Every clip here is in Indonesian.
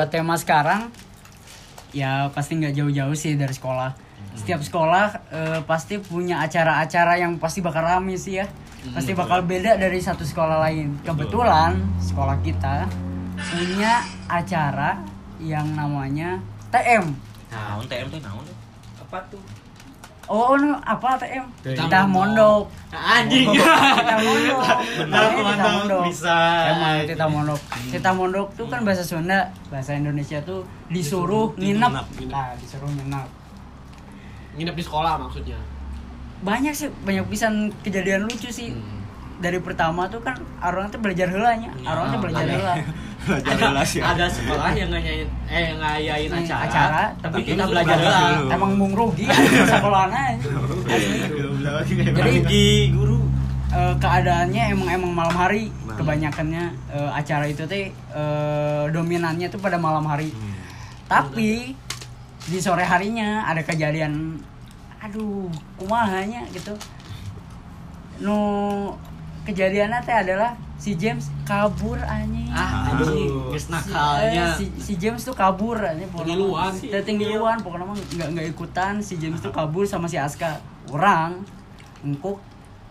buat tema sekarang ya pasti nggak jauh-jauh sih dari sekolah. Setiap sekolah pasti punya acara-acara yang pasti bakal rame sih ya. Pasti bakal beda dari satu sekolah lain. Kebetulan sekolah kita punya acara yang namanya TM. Nah, TM tuh naon? Apa tuh? Oh, apa TM? Kita mondok. Anjing. Kita mondok. Benar mondok. Bisa. Emang kita mondok. Kita mondok tuh kan bahasa Sunda, bahasa Indonesia tuh disuruh nginep. Nah, disuruh nginep. Nginep di sekolah maksudnya. Banyak sih, banyak pisan kejadian lucu sih. Dari pertama tuh kan orang tuh belajar heula nya. Orang tuh belajar heula. Ada sekolah yang ngayain acara tapi kita belajar dulu. Emang mung rugi sekolahnya. Jadi guru keadaannya emang malam hari. Kebanyakannya acara itu teh dominannya tuh pada malam hari. Tapi di sore harinya ada kejadian aduh kumahanya gitu. No kejadiannya teh adalah si James kabur anjing. Geus nakalnya. Si James tuh kabur anjing. Tinggiluan pokoknya mah enggak ikutan. Si James tuh kabur sama si Aska. Orang engkuk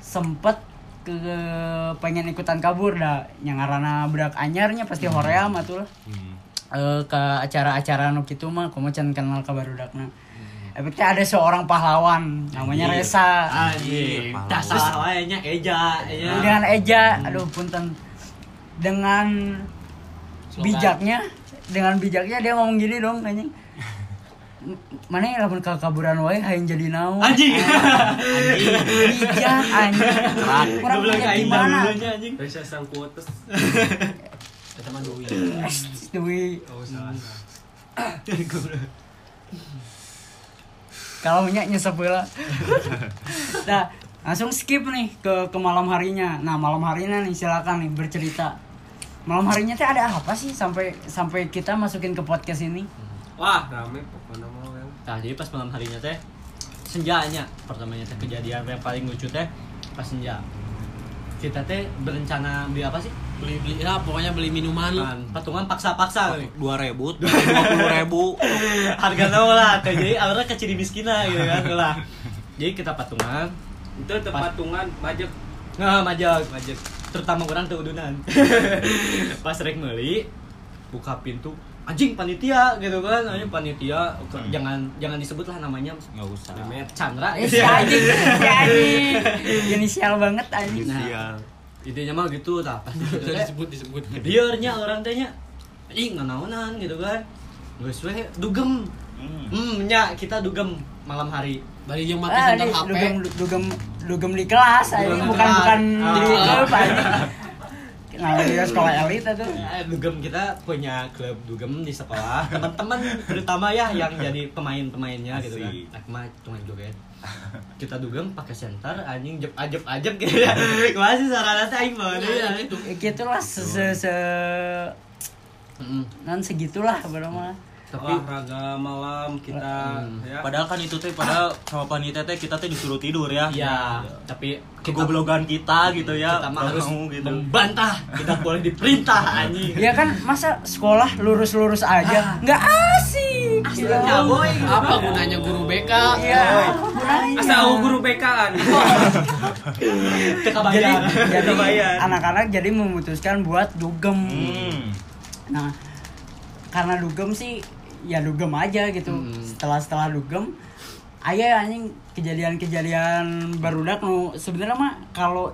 sempet ke pengen ikutan kabur dah. Yang ngaranna budak anyarnya pasti hoream atuh lah. Ke acara-acara nu kitu mah kumaha can kenal ka barudakna. Efeknya ada seorang pahlawan namanya Reza. Anjing. Dasar awalnya Eja. Dengan Eja, aduh punten. Dengan bijaknya dia ngomong gini dong anjing. Mana yang lamun kakaburan wae hayang jadi naon? Anjing. Bijak anjing. Kurang gimana anjing? Reza sang kuotes. Teman Dewi. Dewi. Oh salah. Kalau punya nyesep lah. Nah, langsung skip nih ke malam harinya. Nah, malam harinya nih silakan nih bercerita. Malam harinya teh ada apa sih sampai kita masukin ke podcast ini? Wah, rame pokoknya mau. Nah, jadi pas malam harinya teh senjanya pertamanya teh kejadian yang paling lucu teh pas senja. Kita teh berencana beli apa sih? Beli lah, pokoknya beli minuman. Patungan paksa-paksa 2.000, 20.000. Harganya lah, jadi awalnya kecil miskinah gitu kan lah. Jadi kita patungan. Itu patungan majek. Nah, majek. Terutama orang teu udunan. Pas rek meuli, buka pintu. Anjing panitia gitu kan, anjing panitia jangan disebutlah namanya, nggak usah, namanya Chandra gitu. Anjing inisial banget anjing. Nah, idenya mah gitu tah gitu, disebut biarnya orang tanya anjing nganaonan gitu kan, geus we dugem nya kita dugem malam hari bari jeung make handap HP dugem di kelas anjing, bukan di klub anjing. Nah, di sekolah elit itu. Dugem, kita punya klub dugem di sekolah. Teman-teman terutama ya yang jadi pemain-pemainnya gitu kan. Akma cuma joget. Kita dugem pakai senter anjing ajep gitu ya. Masih sarana teh aing mah. Gitu. Gitulah nan segitulah berapa. Tapi olahraga malam kita ya. Padahal kan itu teh padahal sama panitia teh kita teh disuruh tidur ya. Iya, ya. Tapi kegoblogan kita gitu ya. Kita mah harus gitu. Membantah, tidak boleh diperintah anjing. Ya kan masa sekolah lurus-lurus aja. Enggak asik. Ya boy, apa gunanya guru BK? Iya. Asal guru BK kan. Jadi anak-anak jadi memutuskan buat dugem. Nah, karena dugem sih ya dugem aja gitu. Setelah dugem aya anjing kejadian-kejadian barudak nu sebenarnya mah kalau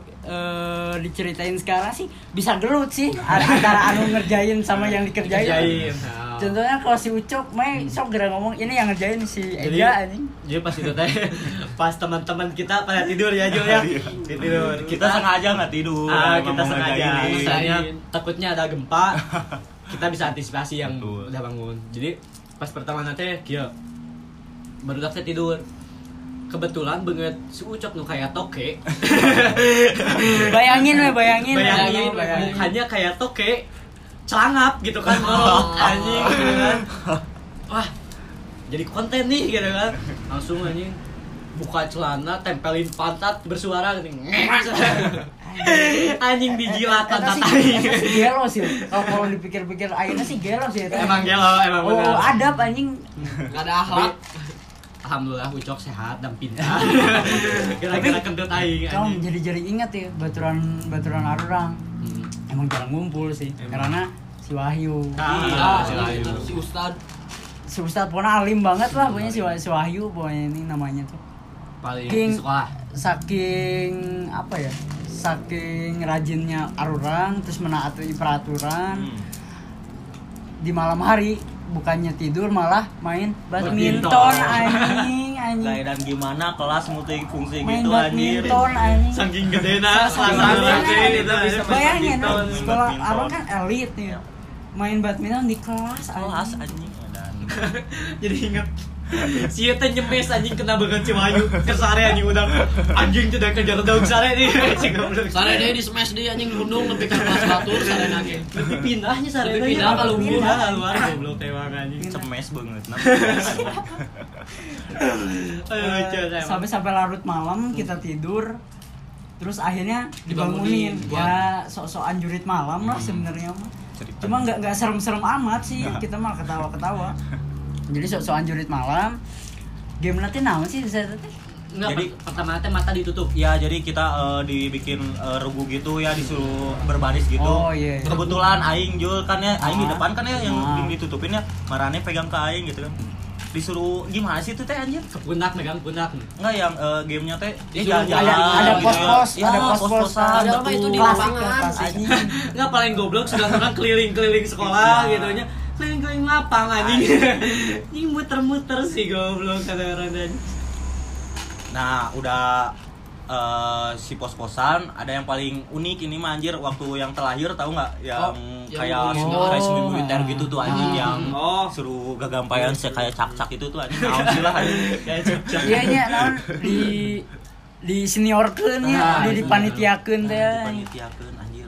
diceritain sekarang sih bisa gelut sih antara anu ngerjain sama yang dikerjain. Contohnya kalau si Ucok mah sok gerak ngomong ini yang ngerjain si Ega anjing. Jadi pas itu teh pas teman-teman kita pada tidur ya Jul ya. Tidur. Kita sengaja enggak tidur. Kita sengaja. Misalnya takutnya ada gempa. Kita bisa antisipasi yang udah bangun. Jadi pas pertama nanti kieu barudak teh tidur. Kebetulan banget si Ucok nu kayak toke. Bayangin. Mukanya kayak toke. Celangap gitu kan, ngorok anjing gitu kan. Wah. Jadi konten nih gitu kan. Langsung anjing buka celana, tempelin pantat bersuara gitu. Anjing dijilatan tatai. Gelo sih. Kalau dipikir-pikir akhirnya sih gelo sih. Emang gelo, emang benar. Oh, adab anjing. Enggak ada akhlak. Alhamdulillah Ucok sehat dan pintar. Gara-gara kentut aing. Kamu jadi ingat ya baturan arurang. Emang jarang ngumpul sih. Karena si Wahyu. Si Wahyu. Si Ustad pokoknya alim banget lah pokoknya si Wahyu pokoknya ini namanya tuh. Paling di sekolah. Saking apa ya? Saking rajinnya arurang terus menaati peraturan. Di malam hari bukannya tidur malah main badminton anjing. Lahiran gimana kelas multifungsi gitu anjing. Badminton anjing. Saking gedena selasa-selasa bisa bayangin sekolah arurang kan elit nih. Main badminton di kelas anjing. Jadi ingat si Eta nyemes anjing kena began Ciwayu kesare anjing udang anjing tidak kejar daun sare nih sare dia di smash dia anjing gunung lebih ke kelas batur sare nage lebih pindahnya sare lebih pindah kalau lumpur luar goblok tewang anjing smash banget sampai larut malam kita tidur terus akhirnya dibangunin ya sok-sok anjurit malam lah sebenarnya cerita. Cuma nggak serem-serem amat sih, kita malah ketawa-ketawa. Jadi sok-sokan jurit malam, game nanti naon sih bisa tadi? Jadi pertama teh mata ditutup. Ya jadi kita dibikin regu gitu ya disuruh berbaris gitu. Oh, iya. Kebetulan aing Jul kan ya, aing di depan kan ya yang ditutupin ya, marane pegang ke aing gitu kan. Disuruh gimana sih itu teh anjir? Kepundak megang pundak. Enggak yang gamenya teh ya, ada pos-pos, gitu. Ya, ada pos-posan. Ada apa itu di lapangan anjing. Enggak paling goblok sudah orang keliling-keliling sekolah gitu nya. Keliling-keliling lapangan anjing. Ini muter-muter sih goblok kata orang dan. Nah, udah si pos-posan ada yang paling unik ini mah anjir waktu yang terlahir tahu nggak yang kayak seminggu winter gitu tuh anjing yang suruh gagampayan kayak cak-cak itu tuh anjing naon sih lah kayak cak-cak iya nya naon di seniorkeun ya di panitiakeun teh panitiakeun anjir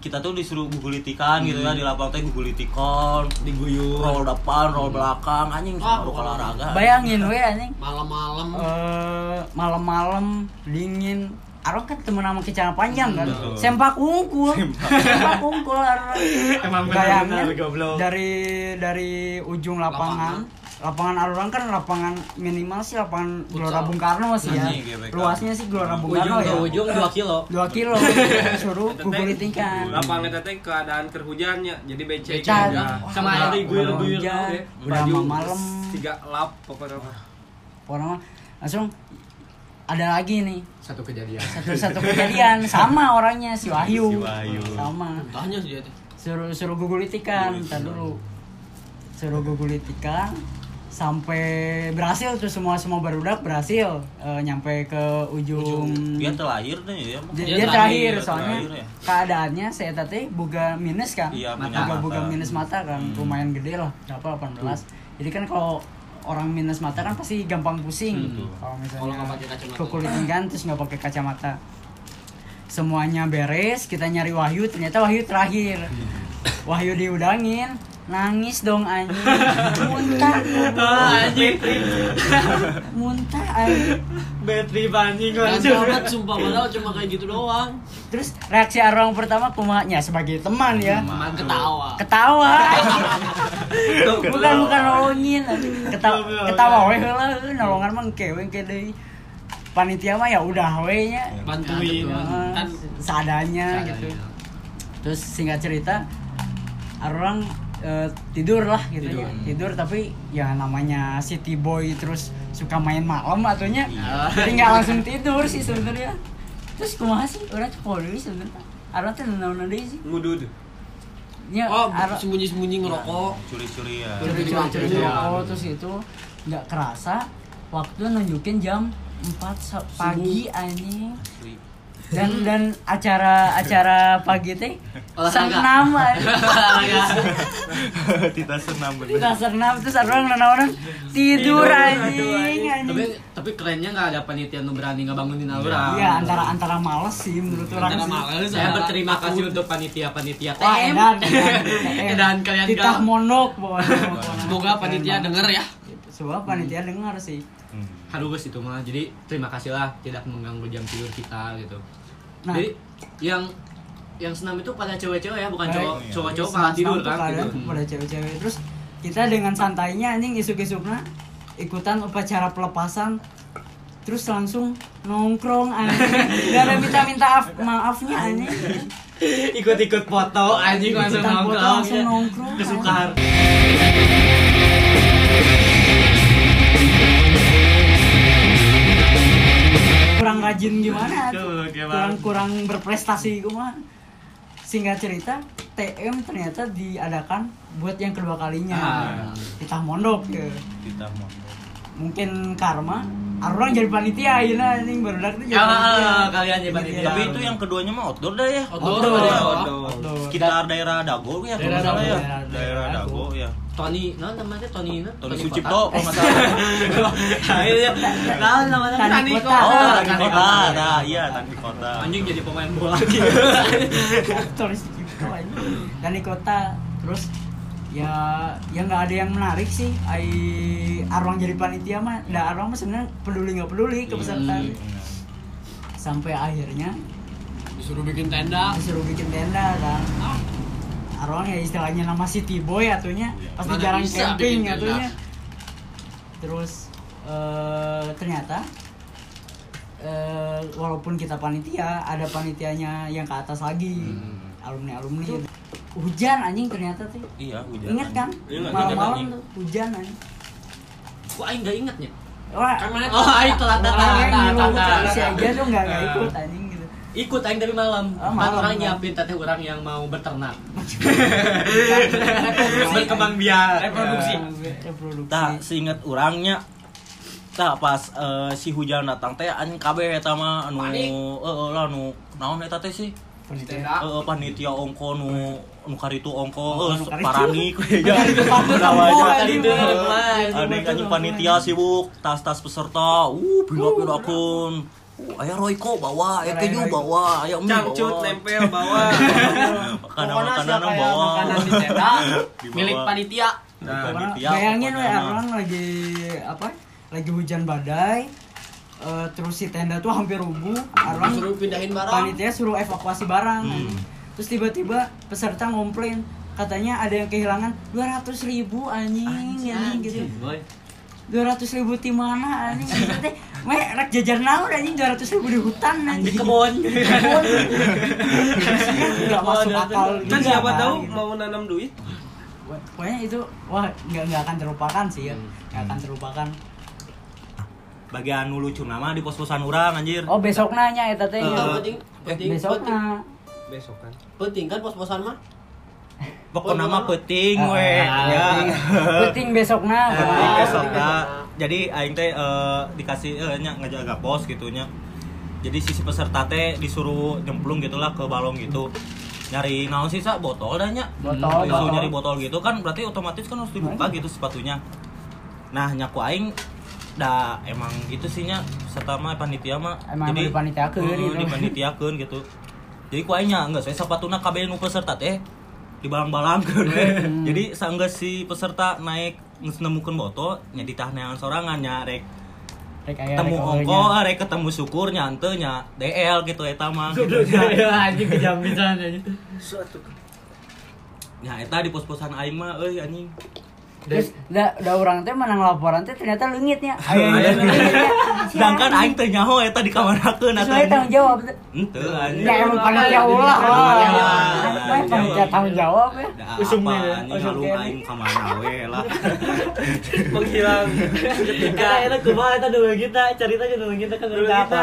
kita tuh disuruh gugulitikan gitu ya di lapang teh gugulitikon diguyur roll depan roll belakang anjing baru olahraga bayangin we anjing malam-malam dingin arang kan temen sama kecana panjang kan sempak ungkul emang bener goblok dari ujung lapangan arurang kan lapangan minimal sih lapangan Gelora Bung Karno sih ya luasnya sih Gelora Bung Karno ya ujung 2 kilo suruh gugulitikan lapangan teteh keadaan kerhujannya jadi becek sama air guyur-guyur udah malam 3 lap pokoknya langsung ada lagi nih satu kejadian sama orangnya si Wahyu. Sama entahnya dia suruh gugulitikan suruh gugulitikan sampai berhasil tuh semua barudak berhasil nyampe ke ujung dia terlahir nih ya dia terakhir soalnya terlahir, ya? Keadaannya saya tadi boga minus kan iya, boga minus mata kan lumayan gede lah berapa 18 jadi kan kalau orang minus mata kan pasti gampang pusing kalau misalnya kukulitnya kan terus nggak pakai kacamata semuanya beres kita nyari Wahyu ternyata Wahyu terakhir Wahyu diudangin nangis dong anjing muntah anjing bateri anjing banget sumpah padahal cuma kayak gitu doang terus reaksi orang pertama kumanya sebagai teman ya ketawa bukan nolongin ketawa we heula nolongan mah engke deui panitia mah ya udah we nya bantuin kan seadanya gitu terus singkat cerita orang tidur lah gitu ya tidur tapi ya namanya city boy terus suka main malam atunya jadi nggak langsung tidur sih sebenarnya terus kumaha sih orang cowok dulu sebenarnya orang tuh nona sih ngudud ya sembunyi ngerokok curi-curi ngerokok terus itu nggak kerasa waktu nunjukin jam 4 pagi anjing dan acara pagi teh senam kita senam terus orang tidur anjing tapi kerennya nggak ada panitia nu berani nggak bangunin orang iya antara males sih menurut orang sih saya berterima kasih untuk panitia TM dan kalian kita monok semoga panitia denger ya coba panitia dengar sih harus itu mah jadi terima kasih lah tidak mengganggu jam tidur kita gitu Nah. Jadi yang senam itu pada cewek-cewek ya, bukan cowok-cowok malah tidur kan gitu. Pada cewek-cewek. Terus kita dengan santainya anjing isuk-isukna ikutan upacara pelepasan. Terus langsung nongkrong anjing. Enggak ada minta-minta maafnya anjing. Ikut-ikut foto anjing langsung nongkrong. Kesukar. Kurang rajin gimana tuh, kurang berprestasi gue mah. Singkat cerita, TM ternyata diadakan buat yang kedua kalinya. Kita mondok ke. Kita mondok. Mungkin karma, orang jadi panitia ayeuna anjing barudak teh jadi. Kalian jadi panitia. Tapi itu yang keduanya mah outdoor dah ya. Outdoor. Sekitar daerah Dago ya kalau salah ya. Daerah Dago ya. Tony, nah namanya Tony Sucipto, kalau nggak salah. Nah, namanya Tani Kota. Oh, Tani Kota, nah iya Tani Kota. Anjing jadi pemain bola gitu. Tony Sucipto aja. Tani Kota, terus ya nggak ada yang menarik sih. Arwang jadi panitia mah, dah arwang mah sebenarnya peduli nggak peduli ke pesertaan. Sampai akhirnya disuruh bikin tenda kan. Arwang ya istilahnya nama city boy atunya pasti mana jarang camping atunya. Terus ternyata walaupun kita panitia, ada panitianya yang ke atas lagi. Alumni-alumni itu. Hujan anjing ternyata tuh. Iya, hujan. Ingat kan? Malam-malam tuh hujan anjing. Kok aing enggak ingatnya? Aing telat datang. Si aja tuh enggak ikut anjing. Ikut aing dari malam. Empat orang nyiapin teteh orang yang mau beternak. Berkembang biak, reproduksi. Tah seingat urangnya tah pas si hujan datang teh an kabeh eta mah anu lah anu naon eta teh sih? Panitia ongko nu karitu ongko parani kuy ya. Anu panitia sibuk tas-tas peserta. Bila akun ayah Royko bawa, ayah keju bawa, ayah mie bawa, cangcut nempel bawa, makanan bawa, makanan di tenda milik panitia. Bayangin we Arwan lagi hujan badai, terus si tenda tuh hampir rubuh. Arwan suruh pindahin barang, panitia suruh evakuasi barang. Terus tiba-tiba peserta ngomplain, katanya ada yang kehilangan 200.000 anjing gitu. 200.000 di mana anjing? Maksudnya rek jajan naon anjing 200.000 di hutan anjing. Di kebon. Enggak masuk akal. Kan siapa tahu mau nanam duit. Pokoknya itu enggak akan terlupakan sih ya. Enggak akan terlupakan. Bagian lucu nama di pos-posan urang anjir. Oh, besok nanya eta teh. Besok kan. Penting kan pos-posan mah. Pokoknya nama penting we. Penting besokna. Jadi aing teh dikasih nya ngajaga pos gitunya. Jadi sisi peserta teh disuruh nyemplung gitulah ke balong gitu. Nyari naon sih sak botol dah nya. Disuruh nyari botol gitu kan berarti otomatis kan harus dibuka gitu sepatunya. Nah, nyaku aing dah emang gitu sih nya peserta mah panitia mah. Jadi dipanitiakeun gitu. Jadi ku aing nya enggak saya sepatuna kabeh nu peserta teh dibalang-balang kan. Jadi sangga si peserta naik nemukeun botol nya ditahnean sorangan nya rek ketemu ongko rek ketemu syukur nya henteu nya DL gitu eta mah gitu anjing kejam pisan anjing suatu. Nah eta di pos-posan aing mah euy anjing. Terus da urang teh menang laporan teh ternyata leungitnya. Sedangkan aing teh nyaho eta di kamarakeun atuh. Saya tanggung jawab. Henteu anjing. Ya emang panitia ulah. Panitia tanggung jawab ya. Usumna nyalu aing ka mana we lah. Menghilang ketika eta kumaha eta deueung kita caritanya deueung kita kan apa?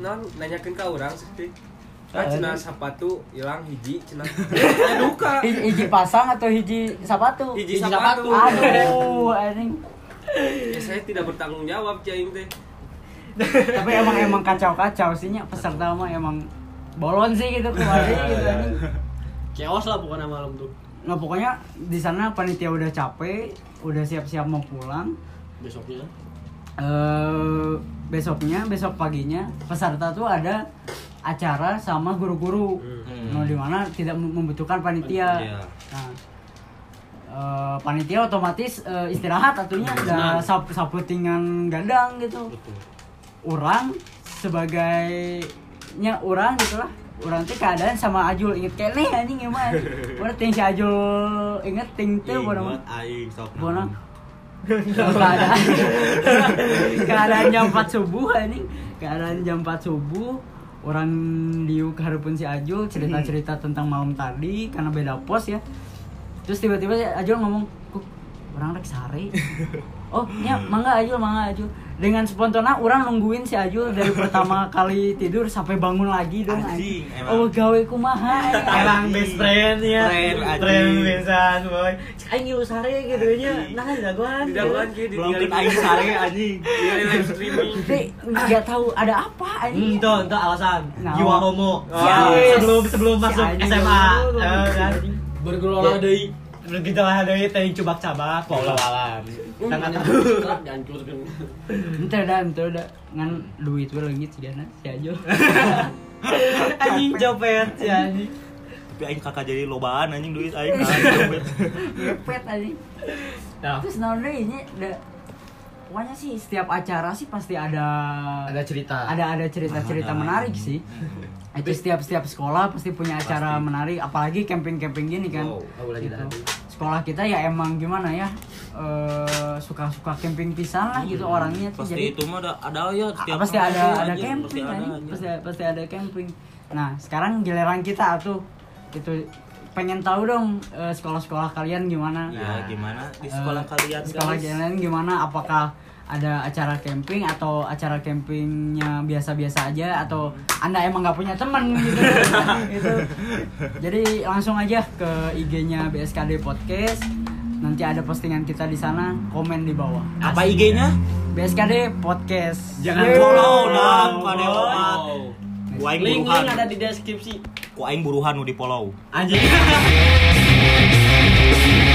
Nah, nanyakeun ka urang seperti cenah sepatu hilang hiji cenah duka. Hiji pasang atau hiji sepatu? Hiji sepatu. Aduh, anjing. Ya saya tidak bertanggung jawab cing teh. Tapi emang kacau-kacau sihnya peserta mah emang bolon sih gitu kemarin gitu anjing. Chaos lah pokoknya malam tuh. Nah, pokoknya di sana panitia udah capek, udah siap-siap mau pulang. Besoknya besok paginya peserta tuh ada acara sama guru-guru, no di mana tidak membutuhkan panitia. Nah, panitia otomatis istirahat atunya ada saputingan gadang gitu. Betul. Urang sebagai nya orang gitulah. Orang teh keadaan sama Ajul inget keneh anjing emang. Urang teh si Ajul inget ting teh bodoh. Inget aing sok. Bodoh. Keadaan. Keadaan jam 4 subuh anjing. Keadaan jam 4 subuh orang diuk hareupeun si Ajul cerita-cerita tentang malam tadi karena beda pos ya. Terus tiba-tiba si Ajul ngomong, "Ku urang rek sare." Oh, nya mangga Ajul, mangga Ajul. Dengan spontannya orang nungguin si Ajul dari pertama kali tidur sampai bangun lagi dong. Anjing, oh gawe kumaha emang best friend-nya. Friend besan boy. Aing ieu sare kitu nya. Nah, jagoan. Jagoan kieu ditinggalin aing sare anjing. Di live streaming. Enggak tahu ada apa anjing. Itu alasan. Jiwa homo. Sebelum masuk SMA. Bergelora deui. Begitu lah deui teh cubak-cabak wallah alam. Tangan kerak dihancurkeun. Henteu da ngan duit we leungit sigana si Ajul. Anjing copet si anjing. Tapi aing kakak jadi lobaan anjing duit aing copet. Copet anjing. Nah, terus naon deui nya da pokoknya sih setiap acara sih pasti ada cerita. Ada cerita-cerita menarik sih. Itu setiap sekolah pasti punya acara menarik, apalagi camping-camping gini kan. Wow, gitu. Sekolah kita ya emang gimana ya? Suka-suka camping pisan lah gitu orangnya tuh. Pasti jadi, itu mah ada ya tiap pasti ada aja, camping tadi. Pasti ada camping. Nah, sekarang giliran kita tuh. Itu pengen tahu dong sekolah-sekolah kalian gimana? Ya, gimana di sekolah kalian? Sekolah kalian gimana? Apakah ada acara camping atau acara campingnya biasa-biasa aja atau Anda emang nggak punya teman gitu? Gitu. Jadi langsung aja ke IG-nya BSKD Podcast. Nanti ada postingan kita di sana, komen di bawah. Apa IG-nya? BSKD Podcast. Jangan follow lah, pada oat. Link ada di deskripsi. Ku aing buruhan nu di follow anjing.